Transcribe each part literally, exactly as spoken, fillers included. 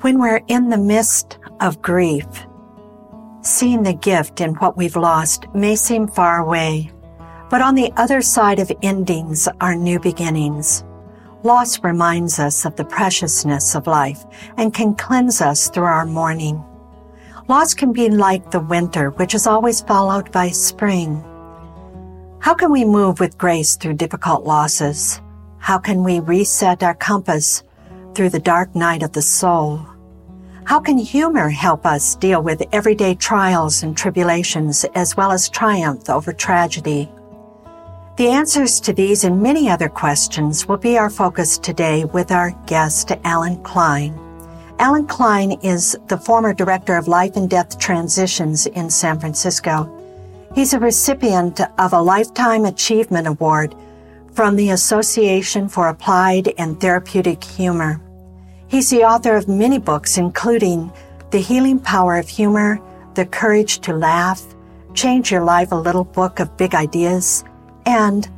When we're in the midst of grief, seeing the gift in what we've lost may seem far away, but on the other side of endings are new beginnings. Loss reminds us of the preciousness of life and can cleanse us through our mourning. Loss can be like the winter, which is always followed by spring. How can we move with grace through difficult losses? How can we reset our compass through the dark night of the soul? How can humor help us deal with everyday trials and tribulations, as well as triumph over tragedy? The answers to these and many other questions will be our focus today with our guest, Alan Klein. Alan Klein is the former director of Life and Death Transitions in San Francisco. He's a recipient of a Lifetime Achievement Award from the Association for Applied and Therapeutic Humor. He's the author of many books, including The Healing Power of Humor, The Courage to Laugh, Change Your Life, a Little Book of Big Ideas, and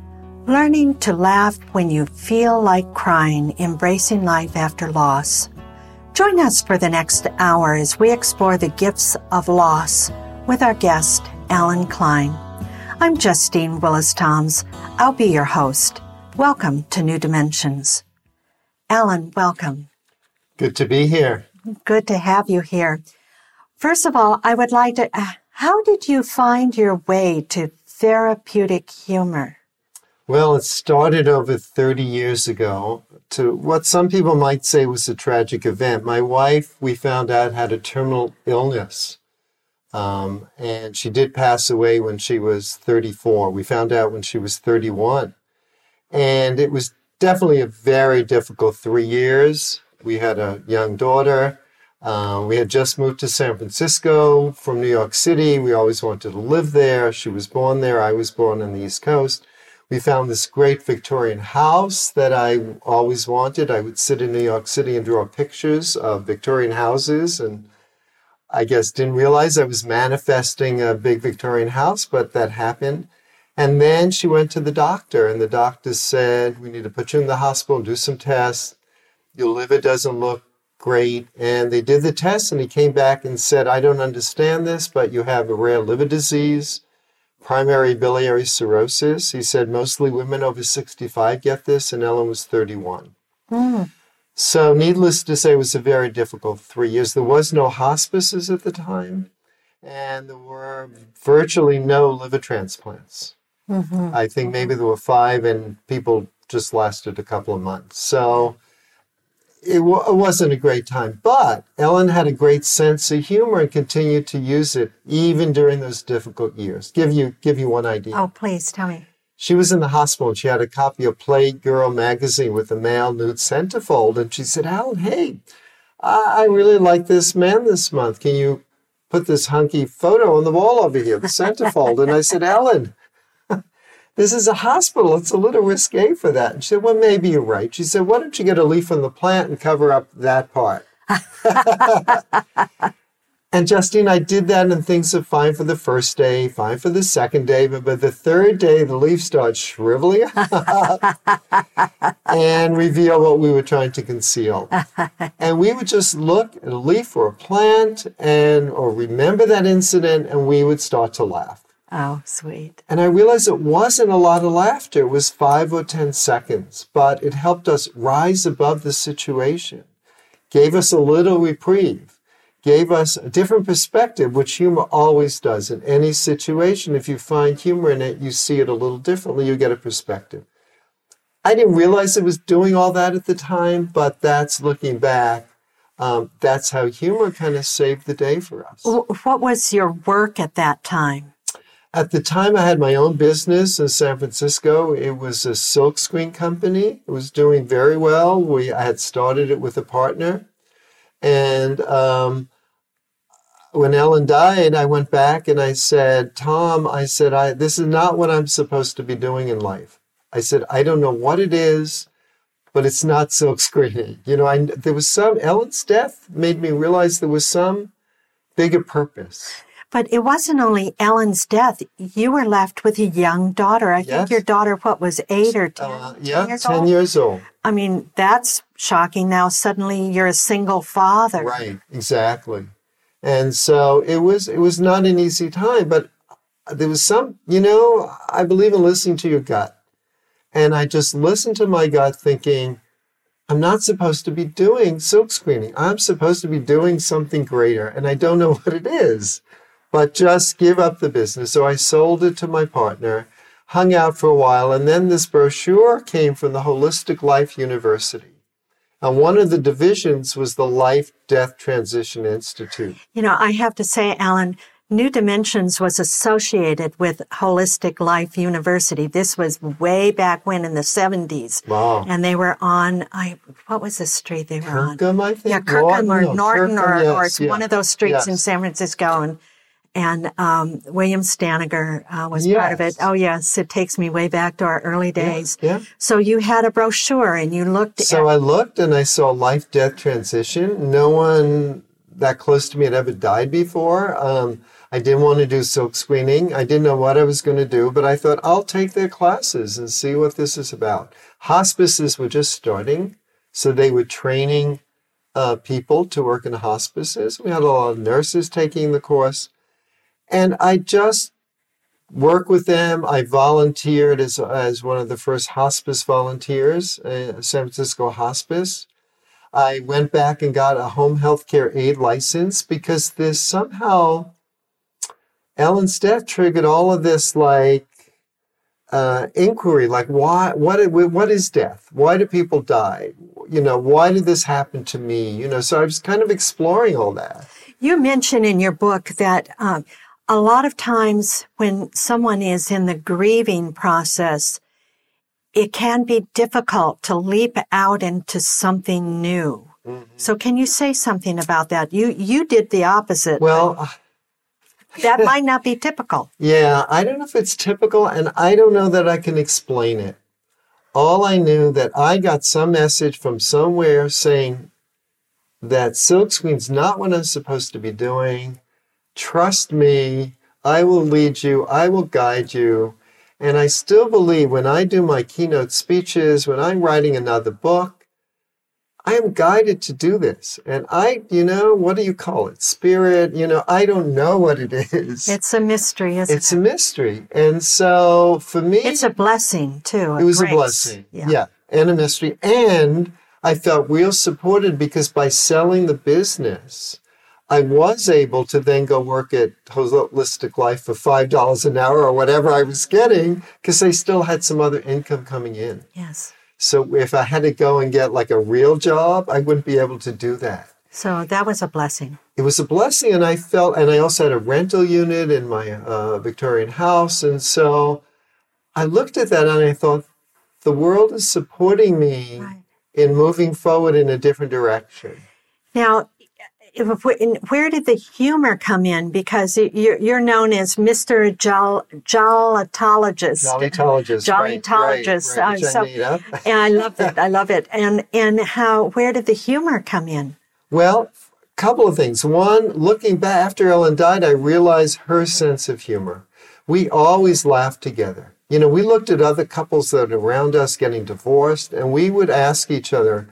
Learning to Laugh When You Feel Like Crying, Embracing Life After Loss. Join us for the next hour as we explore the gifts of loss with our guest, Alan Klein. I'm Justine Willis-Toms. I'll be your host. Welcome to New Dimensions. Alan, welcome. Good to be here. Good to have you here. First of all, I would like to, uh, how did you find your way to therapeutic humor? Well, it started over thirty years ago to what some people might say was a tragic event. My wife, we found out, had a terminal illness, um, and she did pass away when she was thirty-four. We found out when she was thirty-one, and it was definitely a very difficult three years. We had a young daughter. Uh, we had just moved to San Francisco from New York City. We always wanted to live there. She was born there. I was born on the East Coast. We found this great Victorian house that I always wanted. I would sit in New York City and draw pictures of Victorian houses, and I guess didn't realize I was manifesting a big Victorian house, but that happened. And then she went to the doctor, and the doctor said, "We need to put you in the hospital and do some tests. Your liver doesn't look great." And they did the test, and he came back and said, "I don't understand this, but you have a rare liver disease, primary biliary cirrhosis." He said, "Mostly women over sixty-five get this," and Ellen was thirty-one. Mm. So needless to say, it was a very difficult three years. There was no hospices at the time, and there were virtually no liver transplants. Mm-hmm. I think maybe there were five, and people just lasted a couple of months. So It, w- it wasn't a great time, but Ellen had a great sense of humor and continued to use it even during those difficult years. Give you give you one idea. Oh, please tell me. She was in the hospital and she had a copy of Playgirl magazine with a male nude centerfold, and she said, "Alan, hey, I, I really like this man this month. Can you put this hunky photo on the wall over here, the centerfold?" And I said, "Ellen, this is a hospital. It's a little risque for that." And she said, "Well, maybe you're right." She said, "Why don't you get a leaf from the plant and cover up that part?" And Justine, I did that, and things are fine for the first day, fine for the second day. But by the third day, the leaf started shriveling up and reveal what we were trying to conceal. And we would just look at a leaf or a plant and or remember that incident, and we would start to laugh. Oh, sweet. And I realized it wasn't a lot of laughter. It was five or ten seconds, but it helped us rise above the situation, gave us a little reprieve, gave us a different perspective, which humor always does. In any situation, if you find humor in it, you see it a little differently, you get a perspective. I didn't realize it was doing all that at the time, but that's looking back. Um, that's how humor kind of saved the day for us. What was your work at that time? At the time, I had my own business in San Francisco. It was a silkscreen company. It was doing very well. We I had started it with a partner. And um, when Ellen died, I went back and I said, Tom, I said, I, this is not what I'm supposed to be doing in life. I said, I don't know what it is, but it's not silkscreening. You know, I, there was some, Ellen's death made me realize there was some bigger purpose. But it wasn't only Ellen's death. You were left with a young daughter. I yes. think your daughter, what, was eight or ten, uh, yeah, ten years ten old? Yeah, ten years old. I mean, that's shocking now. Suddenly you're a single father. Right, exactly. And so it was it was not an easy time, but there was some, you know, I believe in listening to your gut. And I just listened to my gut thinking, I'm not supposed to be doing silk screening. I'm supposed to be doing something greater, and I don't know what it is. But just give up the business. So I sold it to my partner, hung out for a while, and then this brochure came from the Holistic Life University. And one of the divisions was the Life Death Transition Institute. You know, I have to say, Alan, New Dimensions was associated with Holistic Life University. This was way back when in the seventies. Wow. And they were on, I what was the street they were Kirkham, on? Kirkham, I think. Yeah, Kirkham Norton, or no, Norton Kirkham, or, yes, or it's yeah. one of those streets yes. in San Francisco. And And um, William Staniger uh, was yes. part of it. Oh, yes, it takes me way back to our early days. Yeah, yeah. So you had a brochure and you looked so at... So I looked and I saw Life, Death, Transition. No one that close to me had ever died before. Um, I didn't want to do silk screening. I didn't know what I was going to do, but I thought, I'll take their classes and see what this is about. Hospices were just starting, so they were training uh, people to work in hospices. We had a lot of nurses taking the course. And I just work with them. I volunteered as as one of the first hospice volunteers at San Francisco Hospice. I went back and got a home health care aid license because this somehow, Ellen's death triggered all of this like uh, inquiry, like why, what, what is death? Why do people die? You know, why did this happen to me? You know, so I was kind of exploring all that. You mention in your book that um, a lot of times when someone is in the grieving process, it can be difficult to leap out into something new. Mm-hmm. So can you say something about that? You you did the opposite. Well, that might not be typical. Yeah, I don't know if it's typical, and I don't know that I can explain it. All I knew that I got some message from somewhere saying that silkscreen's not what I'm supposed to be doing. Trust me, I will lead you, I will guide you. And I still believe when I do my keynote speeches, when I'm writing another book, I am guided to do this. And I, you know, what do you call it? Spirit, you know, I don't know what it is. It's a mystery, isn't it? It's a mystery. And so for me... It's a blessing, too. It was grace. a blessing, yeah. yeah. And a mystery. And I felt real supported because by selling the business... I was able to then go work at Holistic Life for five dollars an hour or whatever I was getting because they still had some other income coming in. Yes. So if I had to go and get like a real job, I wouldn't be able to do that. So that was a blessing. It was a blessing. And I felt, and I also had a rental unit in my uh, Victorian house. And so I looked at that and I thought, the world is supporting me right. in moving forward in a different direction. Now, If we, where did the humor come in? Because you're, you're known as Mister Jol, Jolitologist. Jolitologist. Jolitologist. Right, right, right, uh, so, I and I love it. I love it. And and how? Where did the humor come in? Well, a couple of things. One, looking back after Ellen died, I realized her sense of humor. We always laughed together. You know, we looked at other couples that were around us getting divorced, and we would ask each other,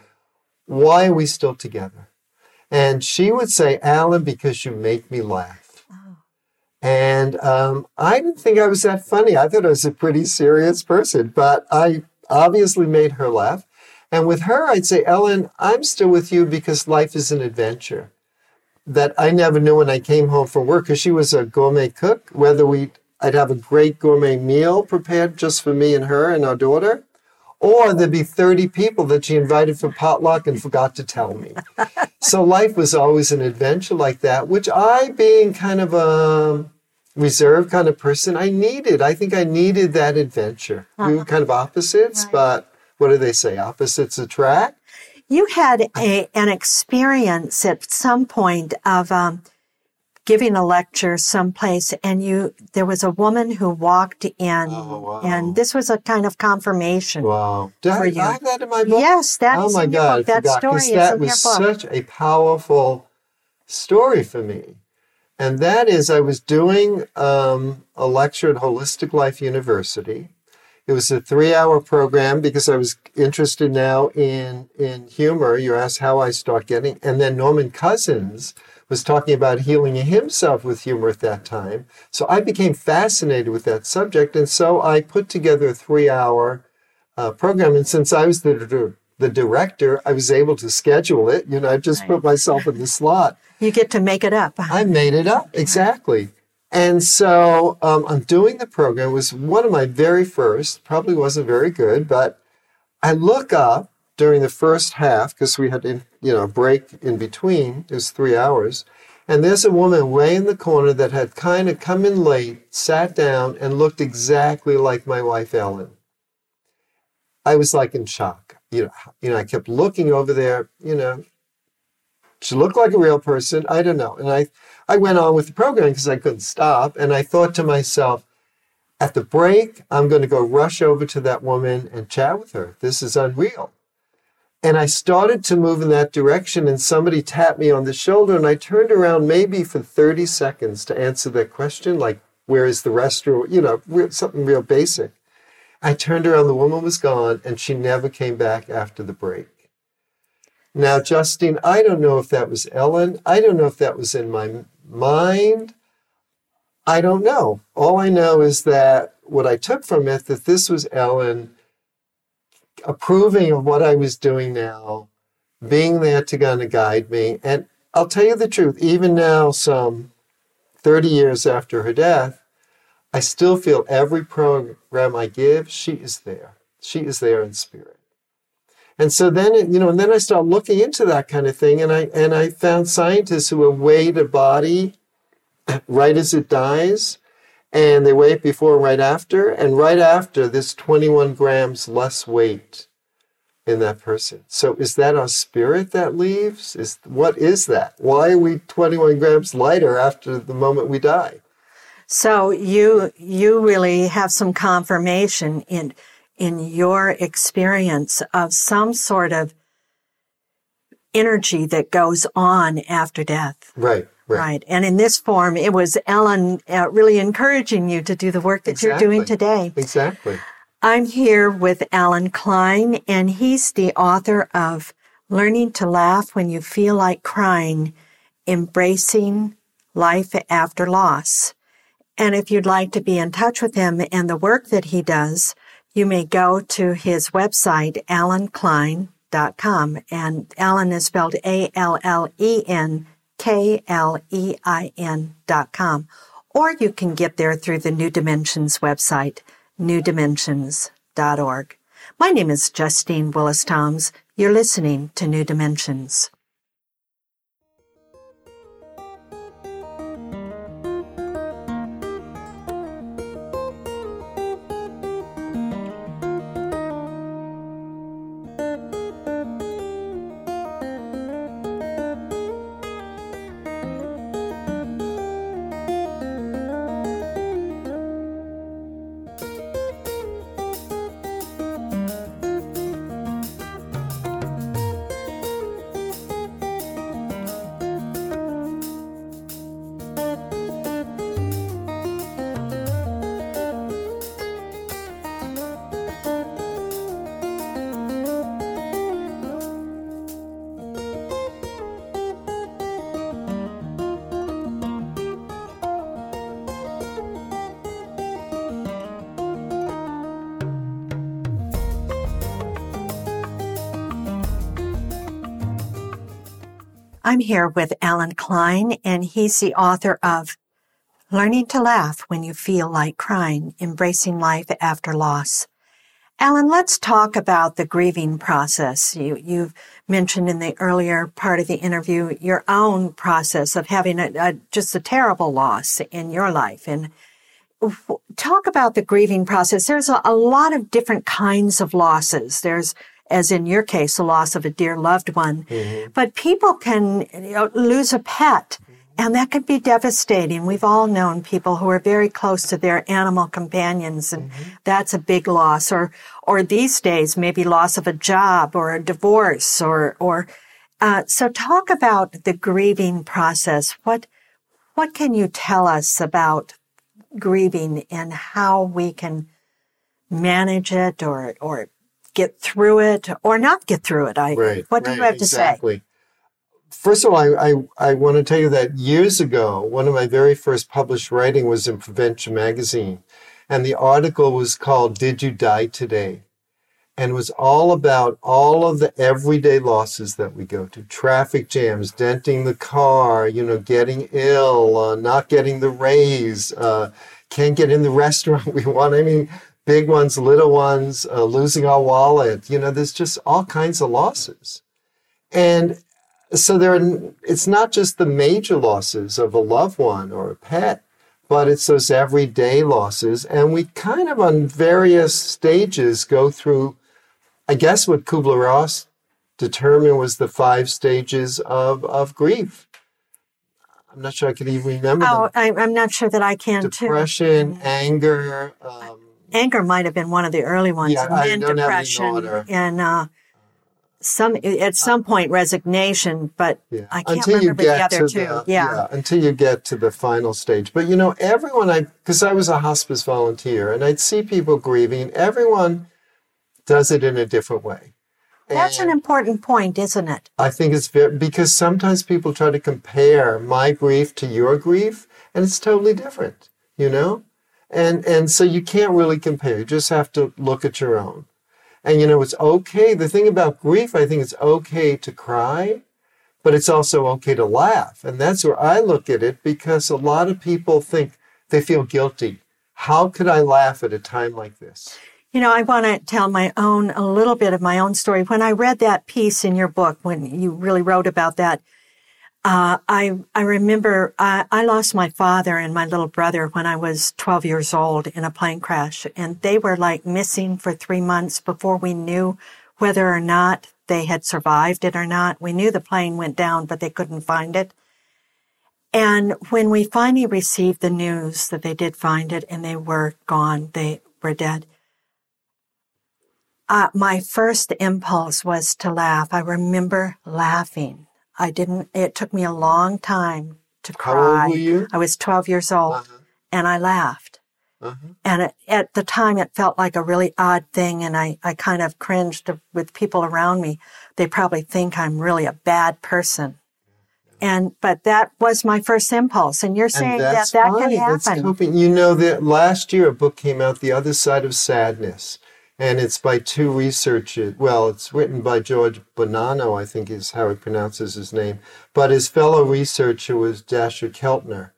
"Why are we still together?" And she would say, Alan, because you make me laugh. Oh. And um, I didn't think I was that funny. I thought I was a pretty serious person, but I obviously made her laugh. And with her, I'd say, Ellen, I'm still with you because life is an adventure that I never knew when I came home from work, because she was a gourmet cook, whether we I'd have a great gourmet meal prepared just for me and her and our daughter, or there'd be thirty people that she invited for potluck and forgot to tell me. So life was always an adventure like that, which I, being kind of a reserved kind of person, I needed. I think I needed that adventure. Uh-huh. We were kind of opposites, right. But what do they say? Opposites attract. You had a, an experience at some point of um, giving a lecture someplace, and you there was a woman who walked in, oh, wow. and this was a kind of confirmation. Wow! Did I have that in my book? Yes, that oh is my in God, your book. I that forgot, story is that in was your book. Such a powerful story for me, and that is I was doing um, a lecture at Holistic Life University. It was a three-hour program because I was interested now in, in humor. You asked how I start getting. And then Norman Cousins was talking about healing himself with humor at that time. So I became fascinated with that subject. And so I put together a three-hour uh, program. And since I was the, the director, I was able to schedule it. You know, I just right. put myself in the slot. You get to make it up. I made it up. Exactly. And so um, I'm doing the program. It was one of my very first. Probably wasn't very good, but I look up during the first half because we had, in, you know, a break in between. It was three hours. And there's a woman way in the corner that had kind of come in late, sat down, and looked exactly like my wife, Ellen. I was like in shock. You know, you know, I kept looking over there, you know. She looked like a real person. I don't know. And I... I went on with the program because I couldn't stop. And I thought to myself, at the break, I'm going to go rush over to that woman and chat with her. This is unreal. And I started to move in that direction, and somebody tapped me on the shoulder, and I turned around maybe for thirty seconds to answer that question, like, where is the restroom? You know, something real basic. I turned around, the woman was gone, and she never came back after the break. Now, Justine, I don't know if that was Ellen. I don't know if that was in my mind. I don't know. All I know is that what I took from it, that this was Ellen approving of what I was doing now, being there to kind of guide me. And I'll tell you the truth, even now, some thirty years after her death, I still feel every program I give, she is there. She is there in spirit. And so then, you know, and then I started looking into that kind of thing, and I and I found scientists who will weigh the body right as it dies, and they weigh it before and right after, and right after, there's twenty-one grams less weight in that person. So is that our spirit that leaves? Is what is that? Why are we twenty-one grams lighter after the moment we die? So you you really have some confirmation in. in your experience of some sort of energy that goes on after death. Right, right. Right. And in this form, it was Ellen uh, really encouraging you to do the work that exactly. you're doing today. Exactly. I'm here with Alan Klein, and he's the author of Learning to Laugh When You Feel Like Crying, Embracing Life After Loss. And if you'd like to be in touch with him and the work that he does, you may go to his website, alan klein dot com, and Alan is spelled A L L E N K L E I N dot com. Or you can get there through the New Dimensions website, new dimensions dot org. My name is Justine Willis-Toms. You're listening to New Dimensions. I'm here with Alan Klein, and he's the author of Learning to Laugh When You Feel Like Crying, Embracing Life After Loss. Alan, let's talk about the grieving process. You, you've mentioned in the earlier part of the interview your own process of having a, a, just a terrible loss in your life. And w- talk about the grieving process. There's a, a lot of different kinds of losses. There's, as in your case, the loss of a dear loved one. Mm-hmm. But people can you know, lose a pet, and that can be devastating. We've all known people who are very close to their animal companions, and mm-hmm. that's a big loss. Or, or these days, maybe loss of a job or a divorce. Or, or uh, so talk about the grieving process. What, what can you tell us about grieving and how we can manage it, or, or get through it, or not get through it? I right, what do right, you have to exactly. say? First of all, I, I, I want to tell you that years ago, one of my very first published writing was in Prevention magazine, and the article was called "Did You Die Today?" And it was all about all of the everyday losses that we go to: traffic jams, denting the car, you know, getting ill, uh, not getting the raise, uh, can't get in the restaurant we want. I mean, big ones, little ones, uh, losing our wallet. You know, there's just all kinds of losses, and so there are, it's not just the major losses of a loved one or a pet, but it's those everyday losses. And we kind of on various stages go through, I guess, what Kubler-Ross determined was the five stages of, of grief. I'm not sure I can even remember Oh, them. I'm not sure that I can, Depression, too. Depression, anger. Um, anger might have been one of the early ones. Yeah, and I don't depression, have any order. And, uh, Some at some point resignation, but yeah. I can't until remember you get the other two. The, yeah. yeah, until you get to the final stage. But you know, everyone, I because I was a hospice volunteer, and I'd see people grieving. Everyone does it in a different way. And that's an important point, isn't it? I think it's very, because sometimes people try to compare my grief to your grief, and it's totally different. You know, and and so you can't really compare. You just have to look at your own. And, you know, it's okay. The thing about grief, I think it's okay to cry, but it's also okay to laugh. And that's where I look at it, because a lot of people think they feel guilty. How could I laugh at a time like this? You know, I want to tell my own, a little bit of my own story. When I read that piece in your book, when you really wrote about that, uh, I I remember I, I lost my father and my little brother when I was twelve years old in a plane crash, and they were like missing for three months before we knew whether or not they had survived it or not. We knew the plane went down, but they couldn't find it. And when we finally received the news that they did find it and they were gone, they were dead, uh, my first impulse was to laugh. I remember laughing. I didn't, it took me a long time to cry. How old were you? I was twelve years old, uh-huh. and I laughed. Uh-huh. And it, at the time, it felt like a really odd thing, and I, I kind of cringed with people around me. They probably think I'm really a bad person. Yeah. And But that was my first impulse, and you're saying and that that fine. Can happen. That's you know, that last year a book came out, The Other Side of Sadness. And it's by two researchers. Well, it's written by George Bonanno, I think is how he pronounces his name. But his fellow researcher was Dasher Keltner.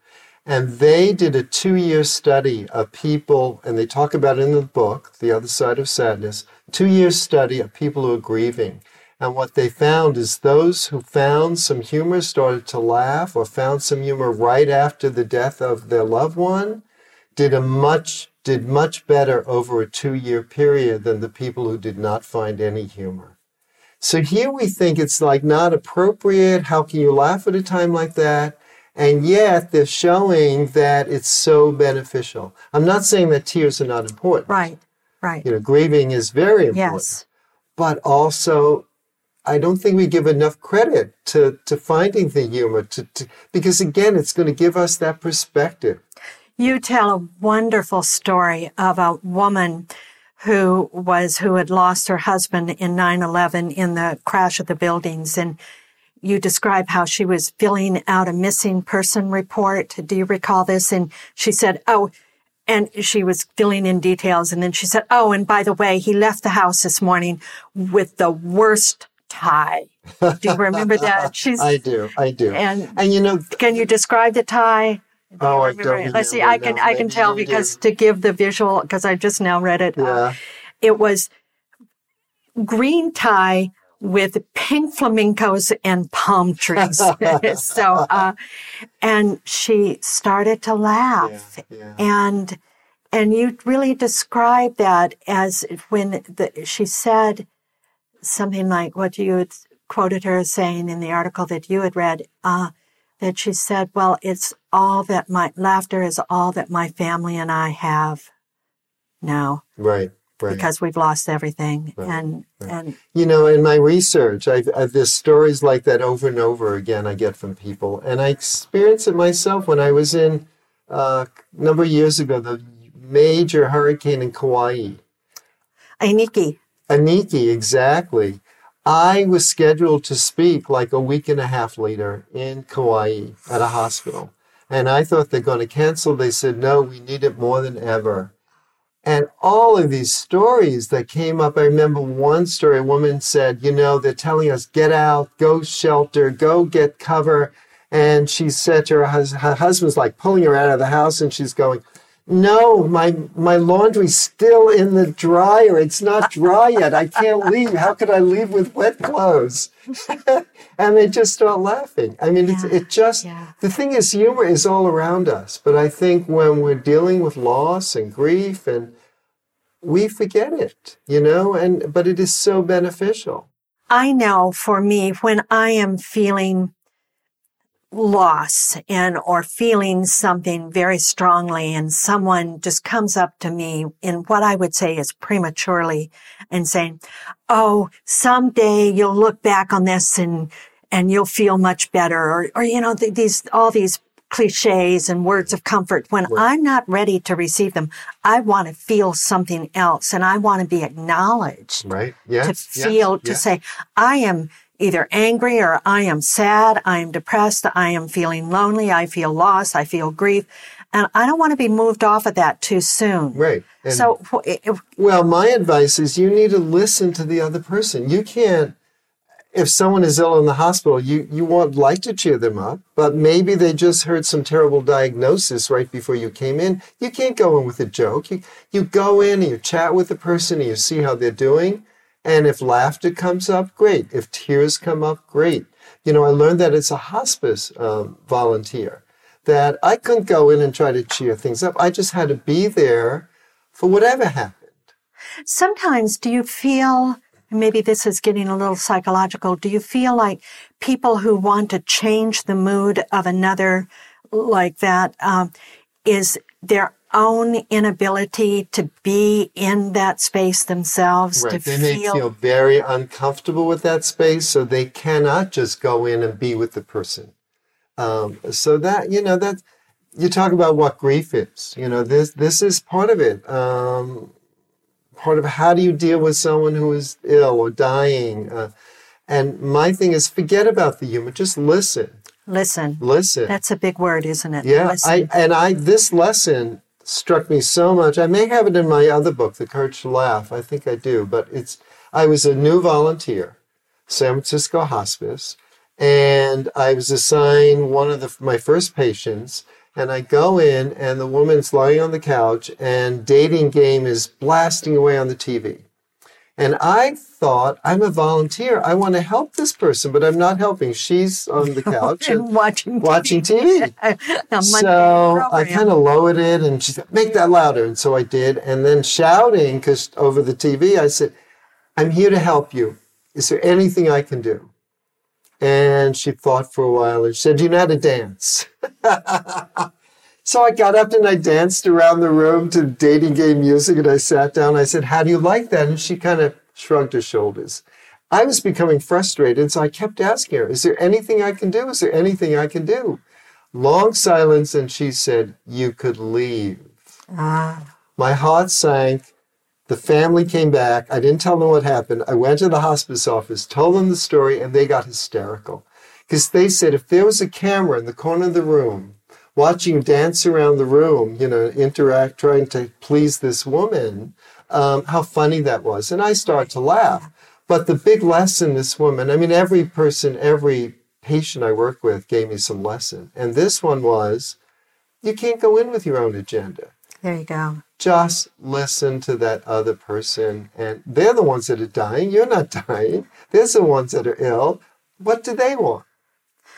And they did a two-year study of people, and they talk about it in the book, The Other Side of Sadness, two-year study of people who are grieving. And what they found is those who found some humor started to laugh or found some humor right after the death of their loved one did a much... did much better over a two-year period than the people who did not find any humor. So here we think it's like not appropriate. How can you laugh at a time like that? And yet they're showing that it's so beneficial. I'm not saying that tears are not important. Right, right. You know, grieving is very important. Yes. But also, I don't think we give enough credit to, to finding the humor, to, to, because again, it's going to give us that perspective. You tell a wonderful story of a woman who was, who had lost her husband in nine eleven in the crash of the buildings. And you describe how she was filling out a missing person report. Do you recall this? And she said, oh, and she was filling in details. And then she said, oh, and by the way, he left the house this morning with the worst tie. Do you remember that? She's, I do, I do. And, and you know, can you describe the tie? Do oh, I don't. Remember Let's see. I can. No, I can tell because do. to give the visual, because I just now read it. Yeah. Uh, it was green tie with pink flamingos and palm trees. so, uh, and she started to laugh, yeah, yeah. and and you really described that as when the, she said something like what you had quoted her as saying in the article that you had read. Uh, that she said, well, it's all that my, laughter is all that my family and I have now. Right, right. Because we've lost everything. Right, and, right. and You know, in my research, I've, I've, there's stories like that over and over again I get from people. And I experienced it myself when I was in, uh, a number of years ago, the major hurricane in Kauai. Aniki. Aniki, exactly. I was scheduled to speak like a week and a half later in Kauai at a hospital. And I thought they're going to cancel. They said, no, we need it more than ever. And all of these stories that came up, I remember one story, a woman said, you know, they're telling us, get out, go shelter, go get cover. And she said to her, hus- her husband's like pulling her out of the house and she's going, no, my my laundry's still in the dryer. It's not dry yet. I can't leave. How could I leave with wet clothes? And they just start laughing. I mean, yeah, it's, it just, yeah. the thing is, humor is all around us. But I think when we're dealing with loss and grief, and we forget it, you know, and but it is so beneficial. I know for me, when I am feeling loss and or feeling something very strongly and someone just comes up to me in what I would say is prematurely and saying, oh, someday you'll look back on this and, and you'll feel much better. Or, or, you know, th- these, all these cliches and words of comfort. When right. I'm not ready to receive them, I want to feel something else and I want to be acknowledged. Right. Yes. To feel, yes. to yes. say, I am either angry or I am sad, I am depressed, I am feeling lonely, I feel lost, I feel grief. And I don't want to be moved off of that too soon. Right. And so, if, well, my advice is you need to listen to the other person. You can't, if someone is ill in the hospital, you, you want like to cheer them up, but maybe they just heard some terrible diagnosis right before you came in. You can't go in with a joke. You, you go in and you chat with the person and you see how they're doing. And if laughter comes up, great. If tears come up, great. You know, I learned that as a hospice um, volunteer, that I couldn't go in and try to cheer things up. I just had to be there for whatever happened. Sometimes do you feel, maybe this is getting a little psychological, do you feel like people who want to change the mood of another like that um, is their own inability to be in that space themselves. Right. To they may feel... feel very uncomfortable with that space, so they cannot just go in and be with the person. Um, so that, you know, that you talk about what grief is. You know, this this is part of it. Um, part of how do you deal with someone who is ill or dying. Uh, and my thing is forget about the human, just listen. Listen. Listen. That's a big word, isn't it? Yeah, I, and I this lesson struck me so much. I may have it in my other book, The Courage to Laugh. I think I do. But it's I was a new volunteer, San Francisco Hospice, and I was assigned one of the, my first patients. And I go in, and the woman's lying on the couch, and Dating Game is blasting away on the T V. And I thought, I'm a volunteer. I want to help this person, but I'm not helping. She's on the couch and watching T V. Watching T V. So I kind of lowered it, and she said, make that louder. And so I did. And then shouting, because over the T V, I said, I'm here to help you. Is there anything I can do? And she thought for a while, and she said, do you know how to dance? So I got up and I danced around the room to Dating Game music, and I sat down. I said, how do you like that? And she kind of shrugged her shoulders. I was becoming frustrated, so I kept asking her, is there anything I can do? Is there anything I can do? Long silence, and she said, you could leave. Ah. My heart sank. The family came back. I didn't tell them what happened. I went to the hospice office, told them the story, and they got hysterical. Because they said if there was a camera in the corner of the room, watching you dance around the room, you know, interact, trying to please this woman, um, how funny that was. And I start to laugh. But the big lesson this woman, I mean, every person, every patient I work with gave me some lesson. And this one was, you can't go in with your own agenda. There you go. Just listen to that other person. And they're the ones that are dying. You're not dying. They're the ones that are ill. What do they want?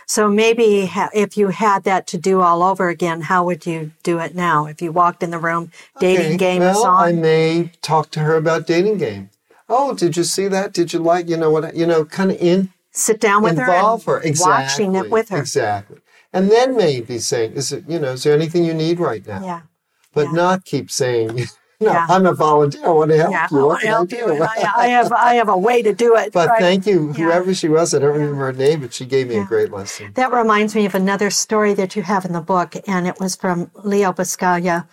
So maybe ha- if you had that to do all over again, how would you do it now? If you walked in the room, dating okay, game well, is on? Well, I may talk to her about dating game. Oh, did you see that? Did you like, you know what, you know, kind of in. Sit down with involve her and her. Exactly, watching it with her. Exactly. And then maybe saying, is it, you know, is there anything you need right now? Yeah. But yeah. not keep saying, no, yeah. I'm a volunteer. I want to help yeah, you. What I can help I do? You. I, I, have, I have a way to do it. But right? Thank you, whoever yeah. she was. I don't remember her name, but she gave me yeah. a great lesson. That reminds me of another story that you have in the book, and it was from Leo Biscaglia.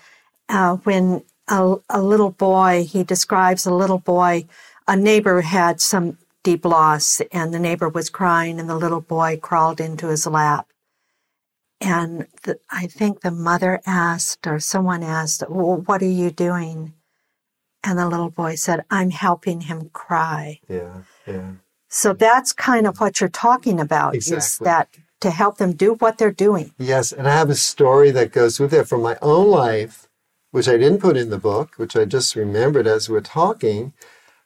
Uh, when a, a little boy, he describes a little boy, a neighbor had some deep loss, and the neighbor was crying, and the little boy crawled into his lap. And the, I think the mother asked, or someone asked, well, what are you doing? And the little boy said, I'm helping him cry. Yeah, yeah. So that's kind of what you're talking about, exactly. is that to help them do what they're doing. Yes, and I have a story that goes with it from my own life, which I didn't put in the book, which I just remembered as we're talking.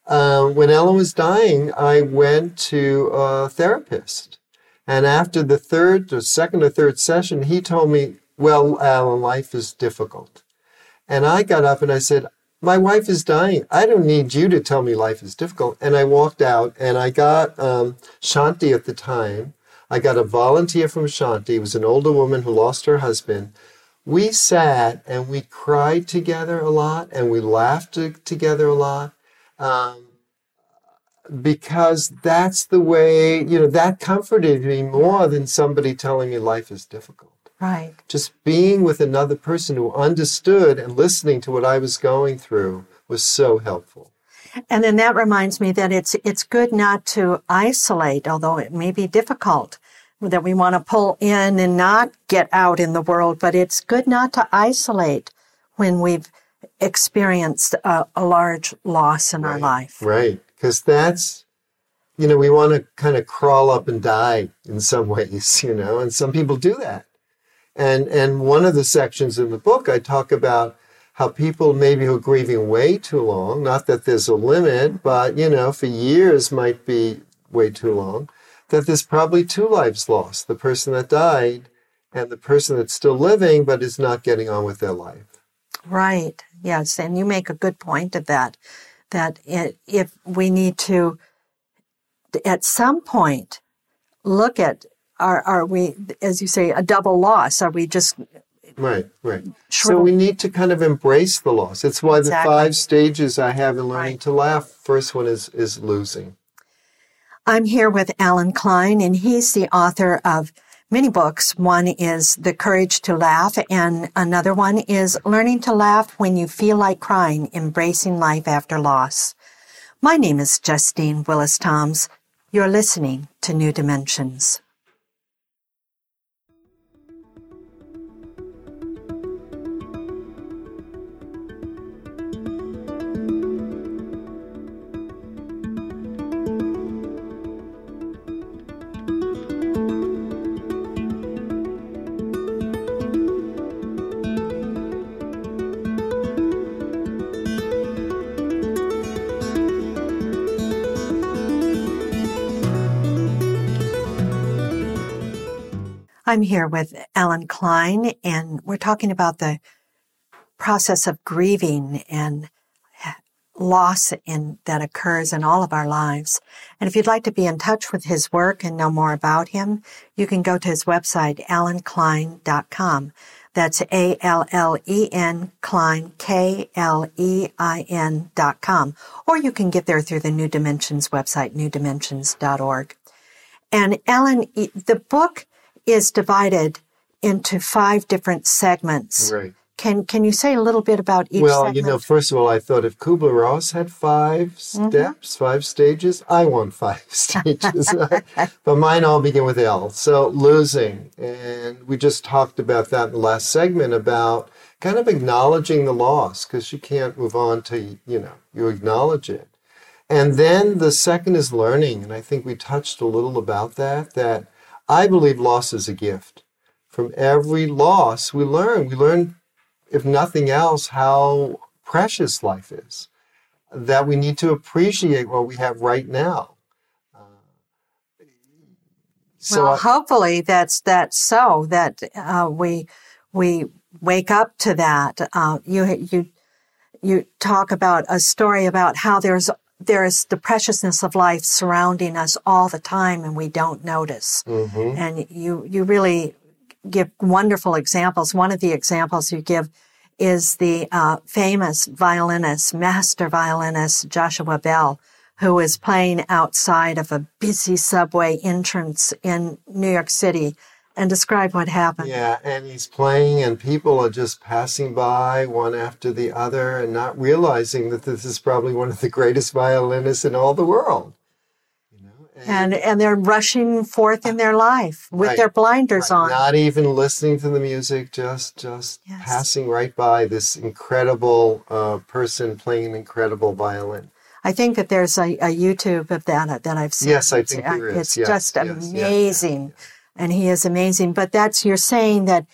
Uh, when Ellen was dying, I went to a therapist. And after the third or second or third session, he told me, well, Alan, life is difficult. And I got up and I said, my wife is dying. I don't need you to tell me life is difficult. And I walked out and I got um, Shanti at the time. I got a volunteer from Shanti. It was an older woman who lost her husband. We sat and we cried together a lot and we laughed together a lot. Um, Because that's the way, you know, that comforted me more than somebody telling me life is difficult. Right. Just being with another person who understood and listening to what I was going through was so helpful. And then that reminds me that it's it's good not to isolate, although it may be difficult, that we want to pull in and not get out in the world, but it's good not to isolate when we've experienced a, a large loss in right. our life. Right. Because that's, you know, we want to kind of crawl up and die in some ways, you know, and some people do that. And and one of the sections in the book, I talk about how people maybe who are grieving way too long, not that there's a limit, but, you know, for years might be way too long, that there's probably two lives lost, the person that died and the person that's still living but is not getting on with their life. Right. Yes. And you make a good point of that. That it, if we need to, at some point, look at, are are we, as you say, a double loss? Are we just... Right, right. Shrill? So we need to kind of embrace the loss. It's why exactly. the five stages I have in learning right. to laugh, first one is, is losing. I'm here with Alan Klein, and he's the author of many books. One is The Courage to Laugh, and another one is Learning to Laugh When You Feel Like Crying, Embracing Life After Loss. My name is Justine Willis-Toms. You're listening to New Dimensions. I'm here with Alan Klein, and we're talking about the process of grieving and loss in, that occurs in all of our lives. And if you'd like to be in touch with his work and know more about him, you can go to his website, alan klein dot com. That's A L L E N, Klein, K L E I N dot com. Or you can get there through the New Dimensions website, new dimensions dot org. And Alan, the book is divided into five different segments. Right. Can can you say a little bit about each well, segment? Well, you know, first of all, I thought if Kubler-Ross had five mm-hmm. steps, five stages, I want five stages. But mine all begin with L. So losing. And we just talked about that in the last segment about kind of acknowledging the loss because you can't move on till, you know, you acknowledge it. And then the second is learning. And I think we touched a little about that, that I believe loss is a gift. From every loss, we learn. We learn, if nothing else, how precious life is, that we need to appreciate what we have right now. Uh, so well, I, hopefully that's, that's so, that uh, we we wake up to that. Uh, you you you talk about a story about how there's there is the preciousness of life surrounding us all the time, and we don't notice. Mm-hmm. And you, you really give wonderful examples. One of the examples you give is the uh, famous violinist, master violinist Joshua Bell, who was playing outside of a busy subway entrance in New York City. And describe what happened. Yeah, and he's playing, and people are just passing by one after the other and not realizing that this is probably one of the greatest violinists in all the world. You know, and, and and they're rushing forth in their life with right, their blinders right, on. Not even listening to the music, just, just yes. passing right by this incredible uh, person playing an incredible violin. I think that there's a, a YouTube of that that I've seen. Yes, I think it's, there is. It's yes, just yes, amazing. Yes, yes, yes. And he is amazing. But that's, you're saying that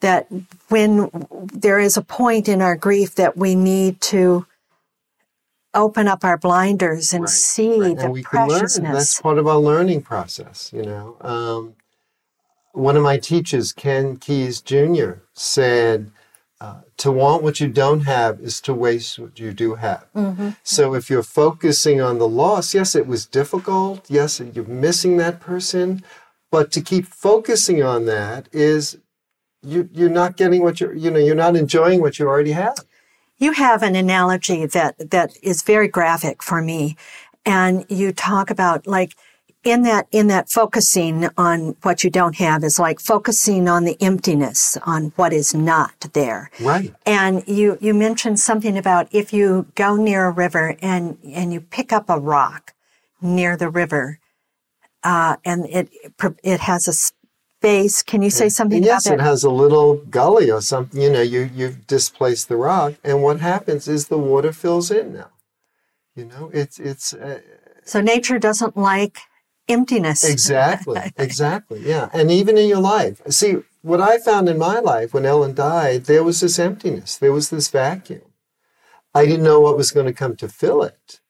that when there is a point in our grief that we need to open up our blinders and right, see right. the and we preciousness. Can learn. That's part of our learning process, you know. Um, one of my teachers, Ken Keyes Junior, said, uh, to want what you don't have is to waste what you do have. Mm-hmm. So if you're focusing on the loss, yes, it was difficult. Yes, you're missing that person. But to keep focusing on that is you, you're not getting what you're, you know, you're not enjoying what you already have. You have an analogy that, that is very graphic for me. And you talk about like in that, in that focusing on what you don't have is like focusing on the emptiness, on what is not there. Right. And you, you mentioned something about if you go near a river and, and you pick up a rock near the river, Uh, and it it has a space. Can you say something about that? Yes, it has a little gully or something. You know, you, you've displaced the rock. And what happens is the water fills in now. You know, it's... it's uh, so nature doesn't like emptiness. Exactly, exactly, yeah. And even in your life. See, what I found in my life when Ellen died, there was this emptiness. There was this vacuum. I didn't know what was going to come to fill it.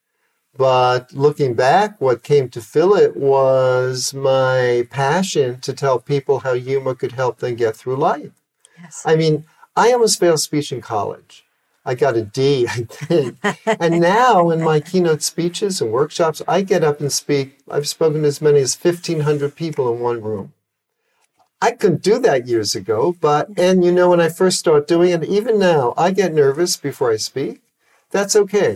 But looking back, what came to fill it was my passion to tell people how humor could help them get through life. Yes. I mean, I almost failed speech in college. I got a D, I think. And now in my keynote speeches and workshops, I get up and speak. I've spoken to as many as fifteen hundred people in one room. I couldn't do that years ago. But, and you know, when I first start doing it, even now, I get nervous before I speak. That's okay.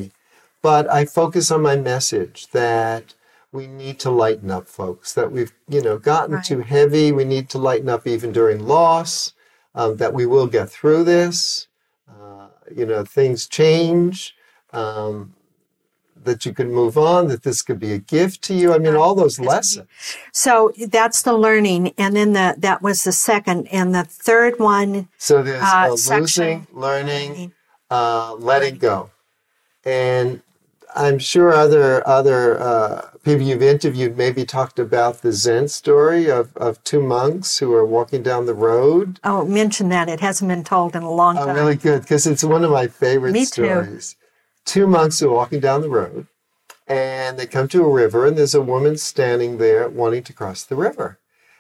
But I focus on my message that we need to lighten up, folks, that we've, you know, gotten right. too heavy. We need to lighten up even during loss, um, that we will get through this. Uh, you know, things change, um, that you can move on, that this could be a gift to you. I mean, all those lessons. So that's the learning. And then the, that was the second. And the third one. So there's uh, uh, losing, learning, uh, letting go. And I'm sure other other uh, people you've interviewed maybe talked about the Zen story of, of two monks who are walking down the road. Oh, mention that. It hasn't been told in a long time. Oh, really good, because it's one of my favorite Me stories. Too. Two monks are walking down the road, and they come to a river, and there's a woman standing there wanting to cross the river.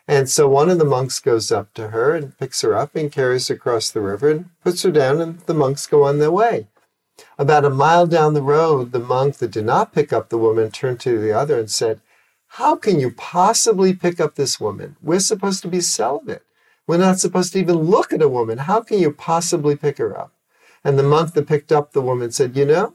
And so one of the monks goes up to her and picks her up and carries her across the river and puts her down, and the monks go on their way. About a mile down the road, the monk that did not pick up the woman turned to the other and said, "How can you possibly pick up this woman? We're supposed to be celibate. We're not supposed to even look at a woman. How can you possibly pick her up?" And the monk that picked up the woman said, "You know,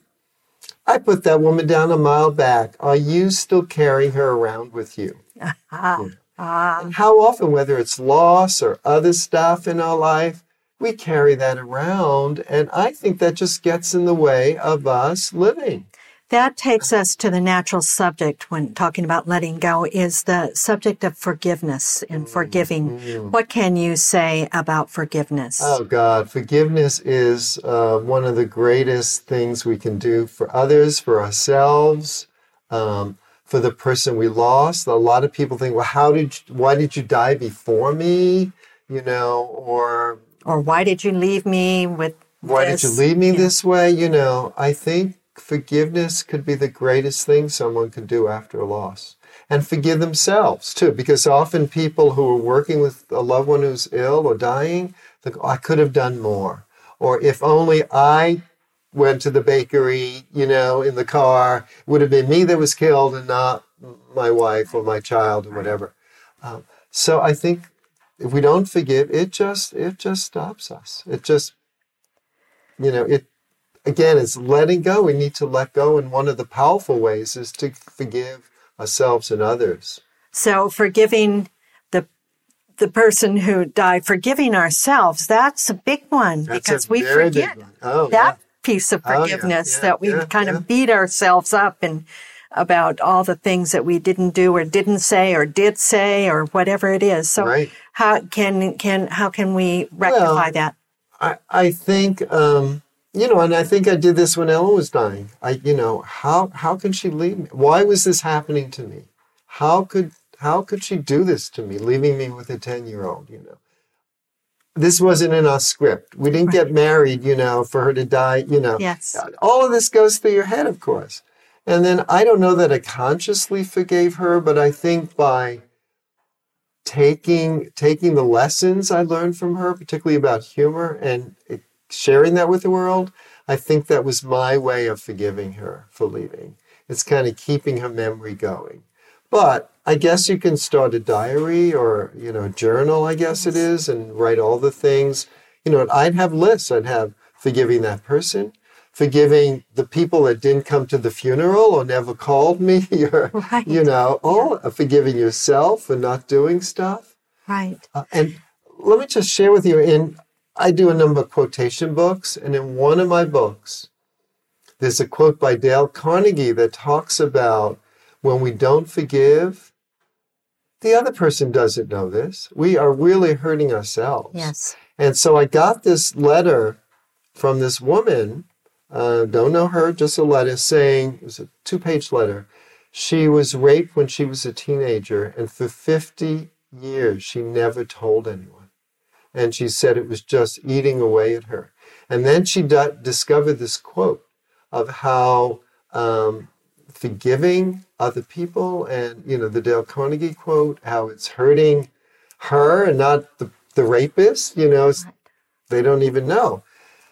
I put that woman down a mile back. Are you still carrying her around with you?" Uh-huh. Yeah. And how often, whether it's loss or other stuff in our life, we carry that around, and I think that just gets in the way of us living. That takes us to the natural subject when talking about letting go, is the subject of forgiveness and forgiving. Mm-hmm. What can you say about forgiveness? Oh, God. Forgiveness is uh, one of the greatest things we can do for others, for ourselves. um, for the person we lost. A lot of people think, well, how did you, why did you die before me? You know, or or why did you leave me with why this? did you leave me yeah. this way? You know, I think forgiveness could be the greatest thing someone could do after a loss. And forgive themselves, too, because often people who are working with a loved one who's ill or dying think, oh, I could have done more. Or if only I went to the bakery, you know, in the car, it would have been me that was killed and not my wife or my child or whatever. Um, so I think if we don't forgive, it just it just stops us. It just, you know, it again, it's letting go. We need to let go. And one of the powerful ways is to forgive ourselves and others. So forgiving the the person who died, forgiving ourselves, that's a big one that's because we forget oh, that yeah. piece of forgiveness oh, yeah, yeah, that we yeah, kind yeah. of beat ourselves up and about all the things that we didn't do or didn't say or did say or whatever it is. So right. how can can how can we rectify well, that? I, I think um, You know, and I think I did this when Ellen was dying. I, you know, how how can she leave me? Why was this happening to me? How could how could she do this to me, leaving me with a ten-year-old, you know? This wasn't in our script. We didn't right. get married, you know, for her to die, you know. Yes. All of this goes through your head, of course. And then I don't know that I consciously forgave her, but I think by taking taking the lessons I learned from her, particularly about humor and it, sharing that with the world, I think that was my way of forgiving her for leaving. It's kind of keeping her memory going. But I guess you can start a diary or, you know, a journal, I guess it is, and write all the things. You know, I'd have lists. I'd have forgiving that person, forgiving the people that didn't come to the funeral or never called me, or, right. you know, all yeah. forgiving yourself for not doing stuff. Right. Uh, and let me just share with you in... I do a number of quotation books, and in one of my books, there's a quote by Dale Carnegie that talks about when we don't forgive, the other person doesn't know this. We are really hurting ourselves. Yes. And so I got this letter from this woman, uh, don't know her, just a letter saying, it was a two-page letter, she was raped when she was a teenager, and for fifty years she never told anyone. And she said it was just eating away at her. And then she d- discovered this quote of how um, forgiving other people and, you know, the Dale Carnegie quote, how it's hurting her and not the, the rapist, you know, it's, they don't even know.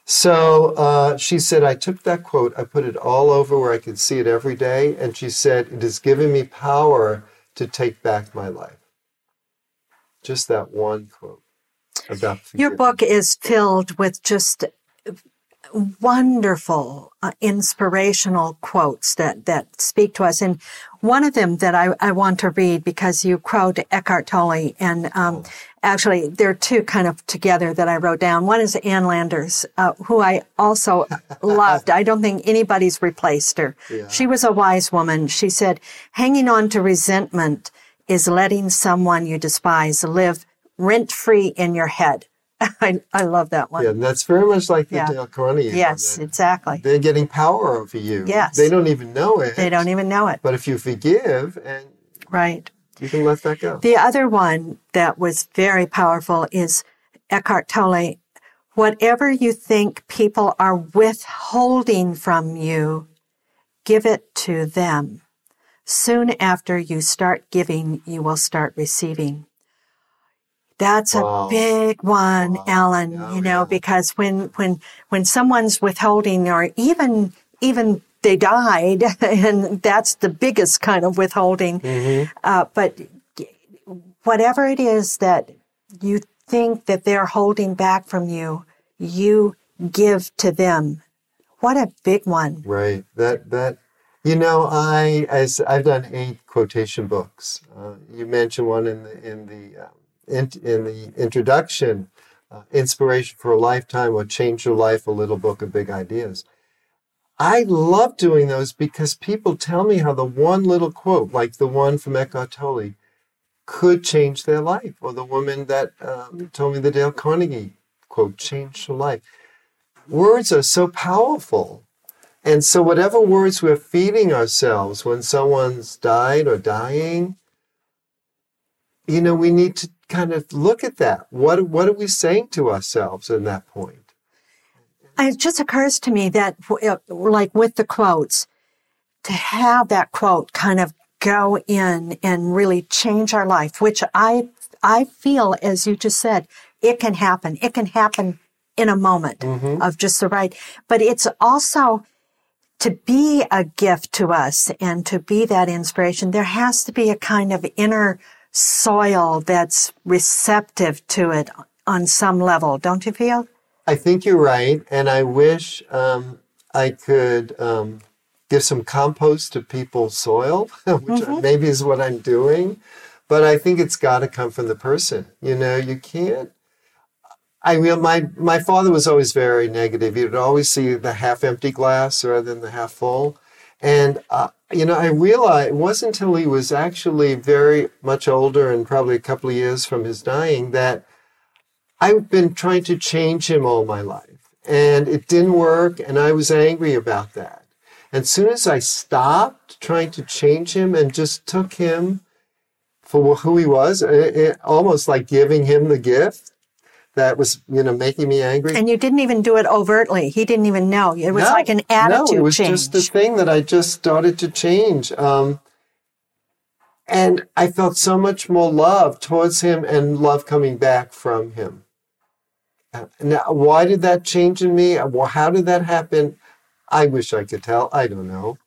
So uh, she said, I took that quote, I put it all over where I could see it every day. And she said, it has given me power to take back my life. Just that one quote. Your book is filled with just wonderful, uh, inspirational quotes that, that speak to us. And one of them that I, I want to read because you quote Eckhart Tolle. And um, oh. actually, there are two kind of together that I wrote down. One is Ann Landers, uh, who I also loved. I don't think anybody's replaced her. Yeah. She was a wise woman. She said, hanging on to resentment is letting someone you despise live rent-free in your head. I, I love that one. Yeah, and that's very much like the yeah. Dale Carnegie. Yes, one. Exactly. They're getting power over you. Yes. They don't even know it. They don't even know it. But if you forgive, and right. you can let that go. The other one that was very powerful is Eckhart Tolle. Whatever you think people are withholding from you, give it to them. Soon after you start giving, you will start receiving. That's wow. a big one, wow. Alan, yeah, you know, yeah. because when, when, when someone's withholding or even, even they died, and that's the biggest kind of withholding. Mm-hmm. Uh, but whatever it is that you think that they're holding back from you, you give to them. What a big one. Right. That, that, you know, I, as I've done eight quotation books. Uh, you mentioned one in the, in the, uh, In, in the introduction, uh, Inspiration for a Lifetime or Change Your Life, a Little Book of Big Ideas. I love doing those because people tell me how the one little quote, like the one from Eckhart Tolle, could change their life. Or the woman that um, told me the Dale Carnegie quote, changed her life. Words are so powerful And so whatever words we're feeding ourselves when someone's died or dying, you know, we need to kind of look at that. What, what are we saying to ourselves in that point? It just occurs to me that, like with the quotes, to have that quote kind of go in and really change our life, which I I feel, as you just said, it can happen. It can happen in a moment mm-hmm. of just the right. But it's also to be a gift to us and to be that inspiration. There has to be a kind of inner soil that's receptive to it on some level. Don't you feel? I think you're right, and I wish um, I could um, give some compost to people's soil, which mm-hmm. maybe is what I'm doing, but I think it's got to come from the person. You know, you can't. I mean, my, my father was always very negative. You'd always see the half-empty glass rather than the half-full. And, uh, you know, I realized it wasn't until he was actually very much older and probably a couple of years from his dying that I've been trying to change him all my life, and it didn't work, and I was angry about that. And as soon as I stopped trying to change him and just took him for who he was, it, it, almost like giving him the gift that was, you know, making me angry. And you didn't even do it overtly. He didn't even know. It was no, like an attitude change. No, it was change. Just the thing that I just started to change. Um, and I felt so much more love towards him and love coming back from him. Now, why did that change in me? How did that happen? I wish I could tell. I don't know.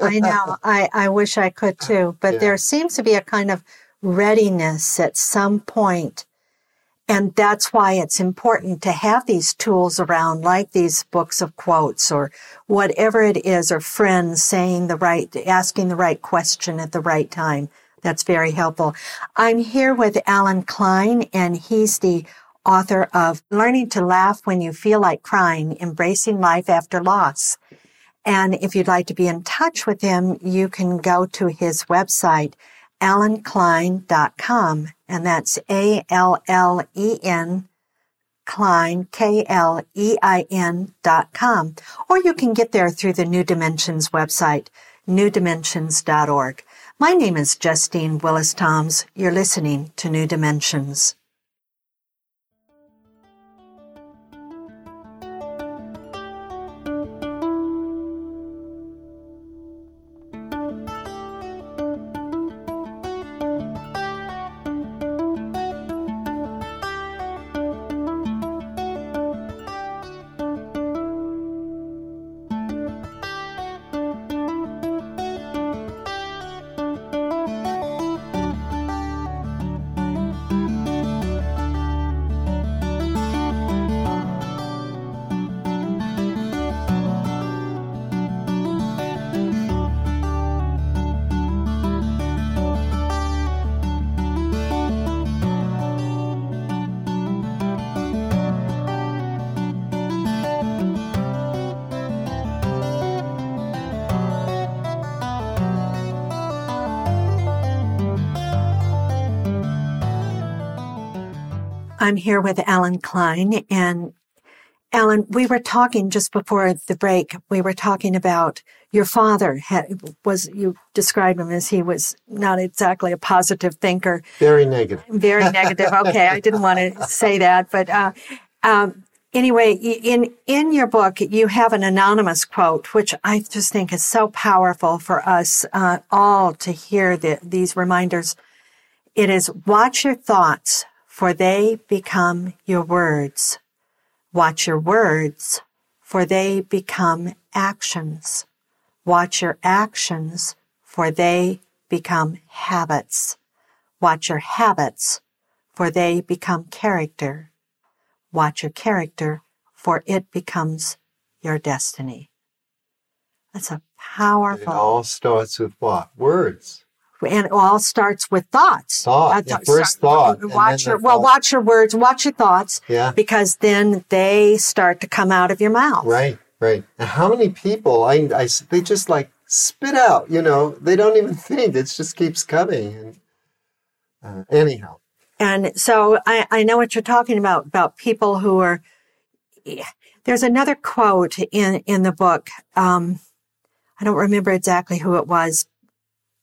I know. I, I wish I could too. But yeah. There seems to be a kind of readiness at some point. And that's why it's important to have these tools around, like these books of quotes or whatever it is, or friends saying the right, asking the right question at the right time. That's very helpful. I'm here with Alan Klein, and he's the author of Learning to Laugh When You Feel Like Crying, Embracing Life After Loss. And if you'd like to be in touch with him, you can go to his website, alan klein dot com, and that's A L L E N, Klein, K L E I N dot com. Or you can get there through the New Dimensions website, new dimensions dot org. My name is Justine Willis-Toms. You're listening to New Dimensions. I'm here with Alan Klein, and Alan, we were talking just before the break, we were talking about your father had, was, you described him as he was not exactly a positive thinker. Very negative. Very negative. Okay. I didn't want to say that, but, uh, um, anyway, in, in your book, you have an anonymous quote, which I just think is so powerful for us, uh, all to hear the, these reminders. It is, watch your thoughts, for they become your words. Watch your words, for they become actions. Watch your actions, for they become habits. Watch your habits, for they become character. Watch your character, for it becomes your destiny. That's a powerful... It all starts with what? Words. And it all starts with thoughts. Thought, th- first start, thought. Watch your, well, thought. Watch your words, watch your thoughts, yeah. Because then they start to come out of your mouth. Right, right. And how many people, I, I, they just like spit out, you know, they don't even think, it just keeps coming. And, uh, anyhow. And so I, I know what you're talking about, about people who are... There's another quote in, in the book. Um, I don't remember exactly who it was.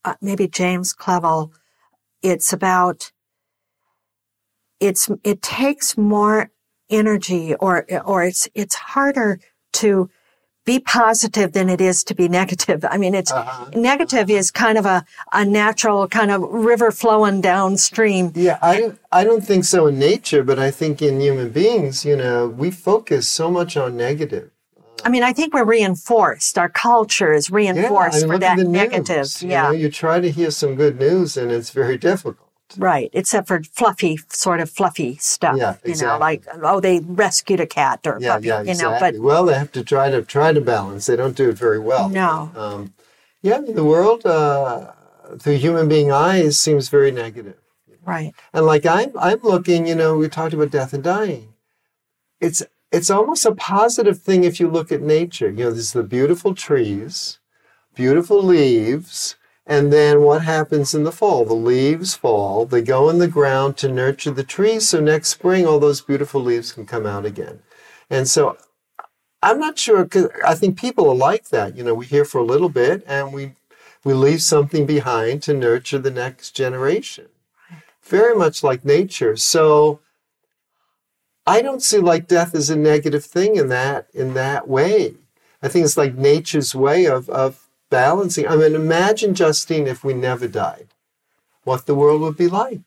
Uh, maybe James Clavell. It's about, it's, it takes more energy or, or it's, it's harder to be positive than it is to be negative. I mean, it's uh-huh. negative is kind of a, a natural kind of river flowing downstream. Yeah, I, I don't think so in nature, but I think in human beings, you know, we focus so much on negative. I mean, I think we're reinforced. Our culture is reinforced yeah, for that negative. News, you yeah, know, you try to hear some good news, and it's very difficult. Right, except for fluffy, sort of fluffy stuff. Yeah, exactly. You know, like oh, they rescued a cat or a yeah, puppy. Yeah, you exactly. know, but well, they have to try to try to balance. They don't do it very well. No. Um, yeah, the world uh, through human being eyes seems very negative. You know? Right. And like I'm, I'm looking. You know, we talked about death and dying. It's. It's almost a positive thing if you look at nature. You know, there's the beautiful trees, beautiful leaves, and then what happens in the fall? The leaves fall. They go in the ground to nurture the trees, so next spring all those beautiful leaves can come out again. And so I'm not sure, because I think people are like that. You know, we're here for a little bit, and we, we leave something behind to nurture the next generation. Very much like nature. So I don't see like death as a negative thing in that in that way. I think it's like nature's way of, of balancing. I mean, imagine, Justine, if we never died, what the world would be like.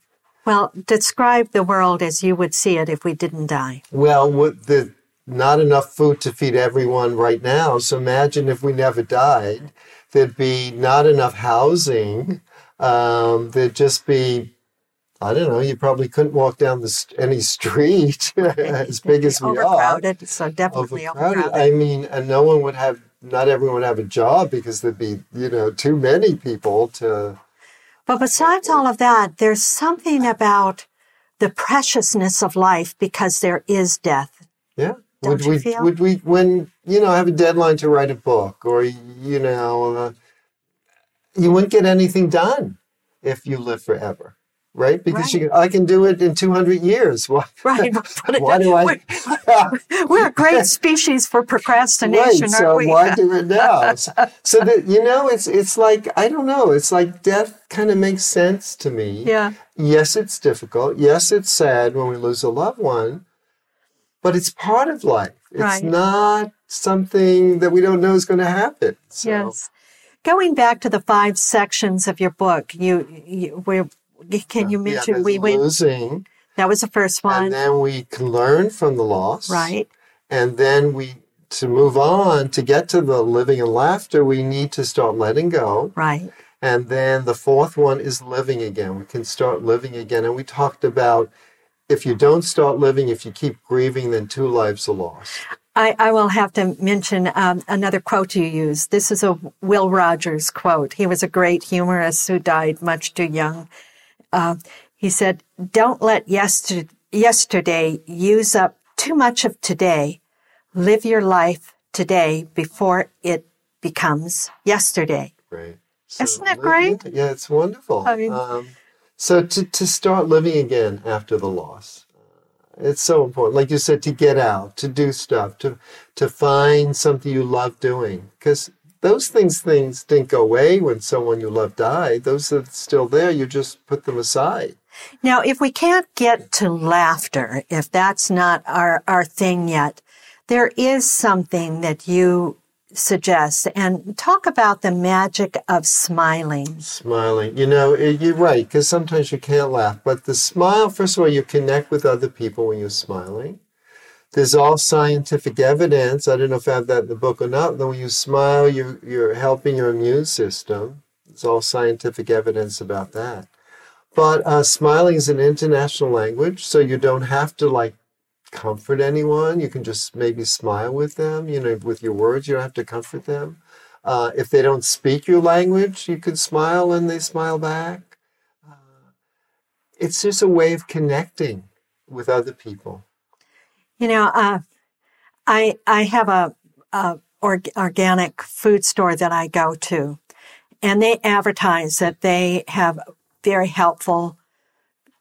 Well, describe the world as you would see it if we didn't die. Well, there's not enough food to feed everyone right now, so imagine if we never died. There'd be not enough housing. Um, there'd just be... I don't know, you probably couldn't walk down the st- any street as big as we are. Overcrowded, so definitely overcrowded. overcrowded. I mean, and no one would have, not everyone would have a job because there'd be, you know, too many people to... But besides all of that, there's something about the preciousness of life because there is death. Yeah. Don't would you we, feel? Would we, when, you know, I have a deadline to write a book or, you know, uh, you wouldn't get anything done if you live forever. Right? Because right. You can, I can do it in two hundred years. Why, right. why do I? We're, we're a great species for procrastination, right, so aren't we? So why do it now? So, so that, you know, it's it's like, I don't know, it's like death kind of makes sense to me. Yeah. Yes, it's difficult. Yes, it's sad when we lose a loved one, but it's part of life. It's right. not something that we don't know is going to happen. So. Yes. Going back to the five sections of your book, you, you we're Can you mention yeah, we went losing? That was the first one. And then we can learn from the loss. Right. And then we, to move on, to get to the living and laughter, we need to start letting go. Right. And then the fourth one is living again. We can start living again. And we talked about if you don't start living, if you keep grieving, then two lives are lost. I, I will have to mention um, another quote you used. This is a Will Rogers quote. He was a great humorist who died much too young. Uh, he said, don't let yester- yesterday use up too much of today. Live your life today before it becomes yesterday. Right. So Isn't that great? It, yeah, it's wonderful. I mean, um, so to, to start living again after the loss, it's so important. Like you said, to get out, to do stuff, to, to find something you love doing. Because Those things things didn't go away when someone you love died. Those are still there. You just put them aside. Now, if we can't get to laughter, if that's not our, our thing yet, there is something that you suggest. And talk about the magic of smiling. Smiling. You know, you're right, because sometimes you can't laugh. But the smile, first of all, you connect with other people when you're smiling. There's all scientific evidence. I don't know if I have that in the book or not. That when you smile, you're, you're helping your immune system. There's all scientific evidence about that. But uh, smiling is an international language, so you don't have to, like, comfort anyone. You can just maybe smile with them, you know, with your words. You don't have to comfort them. Uh, if they don't speak your language, you can smile and they smile back. Uh, it's just a way of connecting with other people. You know, uh, I I have a, a org- organic food store that I go to, and they advertise that they have very helpful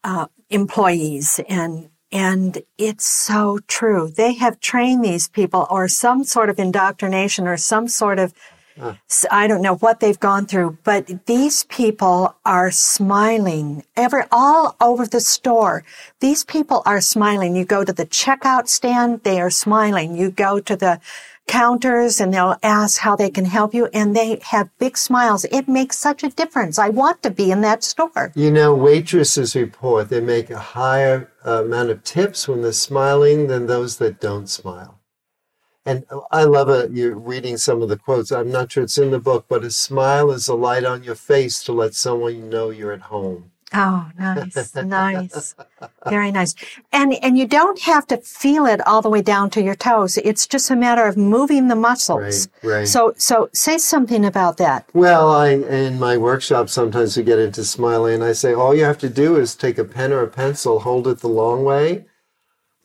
uh, employees and And it's so true. They have trained these people, or some sort of indoctrination, or some sort of, uh. I don't know what they've gone through, but these people are smiling ever all over the store. These people are smiling. You go to the checkout stand, they are smiling. You go to the counters and they'll ask how they can help you, and they have big smiles. It makes such a difference. I want to be in that store. You know, waitresses report they make a higher uh, amount of tips when they're smiling than those that don't smile. And I love it. You're reading some of the quotes. I'm not sure it's in the book, but a smile is a light on your face to let someone know you're at home. Oh, nice, nice, very nice. And and you don't have to feel it all the way down to your toes. It's just a matter of moving the muscles. Right, right. So, so say something about that. Well, I in my workshop, sometimes we get into smiling, and I say, all you have to do is take a pen or a pencil, hold it the long way,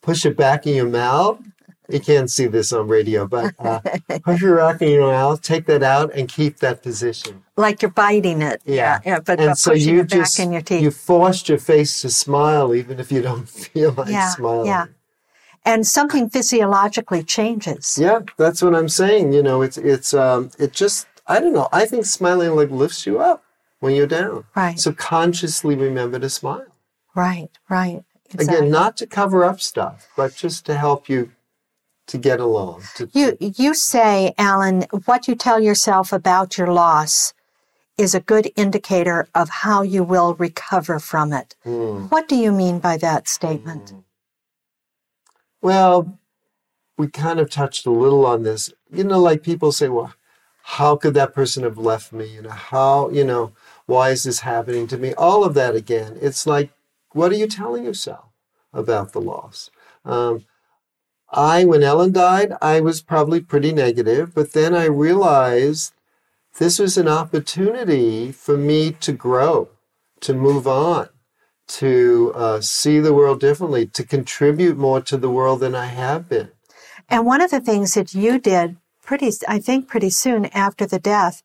push it back in your mouth. You can't see this on radio, but uh, push your rock in your mouth, take that out, and keep that position. Like you're biting it. Yeah. yeah but and but so pushing you it back just, in your teeth. You forced your face to smile, even if you don't feel like yeah, smiling. Yeah. And something physiologically changes. Yeah, that's what I'm saying. You know, it's, it's um, it just, I don't know. I think smiling like lifts you up when you're down. Right. So consciously remember to smile. Right, right. Exactly. Again, not to cover up stuff, but just to help you to get along. To, you you say, Alan, what you tell yourself about your loss is a good indicator of how you will recover from it. Mm. What do you mean by that statement? Mm. Well, we kind of touched a little on this. You know, like people say, well, how could that person have left me? You know, how, you know, why is this happening to me? All of that again. It's like, what are you telling yourself about the loss? Um, I, when Ellen died, I was probably pretty negative, but then I realized this was an opportunity for me to grow, to move on, to uh, see the world differently, to contribute more to the world than I have been. And one of the things that you did pretty, I think pretty soon after the death,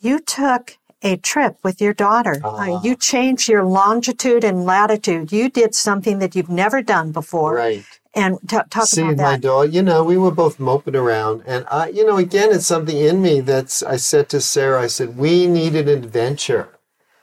you took a trip with your daughter. Uh, uh, you changed your longitude and latitude. You did something that you've never done before. Right. And t- talk about that. See, my daughter, you know, we were both moping around. And, I, you know, again, it's something in me that's, I said to Sarah, I said, we need an adventure.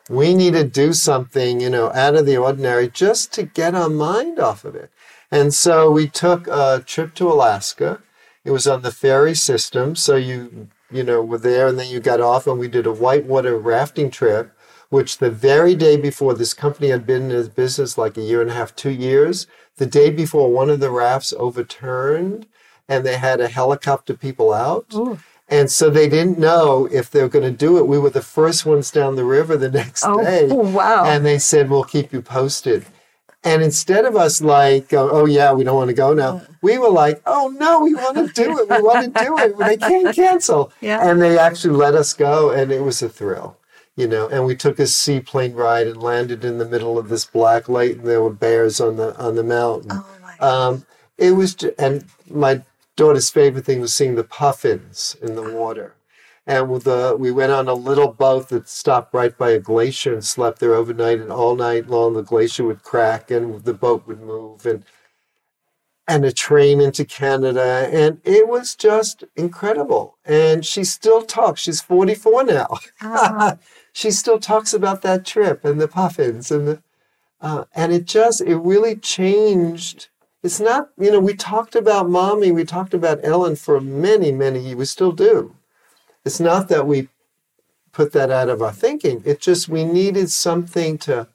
We need to do something, you know, out of the ordinary just to get our mind off of it. And so we took a trip to Alaska. It was on the ferry system. So you, you know, were there and then you got off, and we did a whitewater rafting trip, which the very day before, this company had been in business like a year and a half, two years. The day before, one of the rafts overturned, and they had to helicopter people out. Ooh. And so they didn't know if they were going to do it. We were the first ones down the river the next oh, day. Oh, wow. And they said, we'll keep you posted. And instead of us like, oh, yeah, we don't want to go now, we were like, oh, no, we want to do it. We want to do it. They can't cancel. Yeah. And they actually let us go, and it was a thrill. You know, and we took a seaplane ride and landed in the middle of this black lake, and there were bears on the on the mountain. Oh my gosh. Um, it was, and my daughter's favorite thing was seeing the puffins in the water. And with the, we went on a little boat that stopped right by a glacier and slept there overnight, and all night long the glacier would crack and the boat would move, and and a train into Canada, and it was just incredible. And she still talks. She's forty-four now. Oh. She still talks about that trip and the puffins and the, uh, and it just, it really changed. It's not, you know, we talked about mommy, we talked about Ellen for many, many, we still do. It's not that we put that out of our thinking. It just, we needed something to,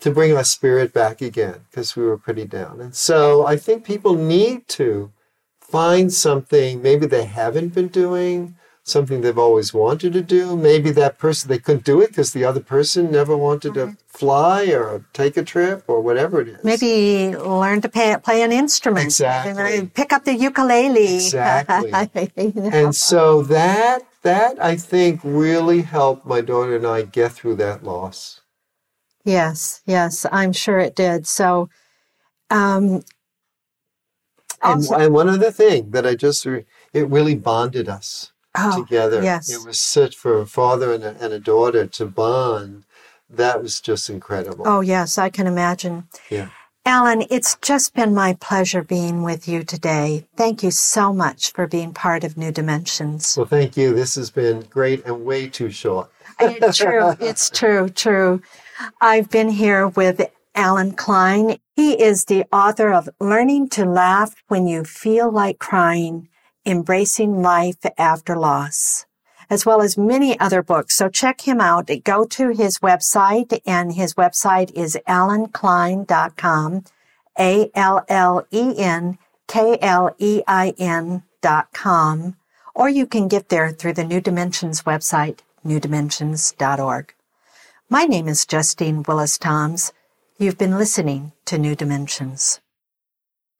to bring our spirit back again, because we were pretty down. And so I think people need to find something maybe they haven't been doing, something they've always wanted to do. Maybe that person, they couldn't do it because the other person never wanted to fly or take a trip or whatever it is. Maybe learn to pay, play an instrument. Exactly. Pick up the ukulele. Exactly. You know? And so that, that I think really helped my daughter and I get through that loss. Yes, yes, I'm sure it did. So, um, also- and, and one other thing that I just, re- it really bonded us. Oh, together. Yes. It was such, for a father and a, and a daughter to bond, that was just incredible. Oh, yes, I can imagine. Yeah. Alan, it's just been my pleasure being with you today. Thank you so much for being part of New Dimensions. Well, thank you. This has been great and way too short. It's true. It's true, true. I've been here with Alan Klein. He is the author of Learning to Laugh When You Feel Like Crying, Embracing Life After Loss, as well as many other books. So check him out. Go to his website, and his website is alan klein dot com, A L L E N K L E I N dot com, or you can get there through the New Dimensions website, new dimensions dot org. My name is Justine Willis-Toms. You've been listening to New Dimensions.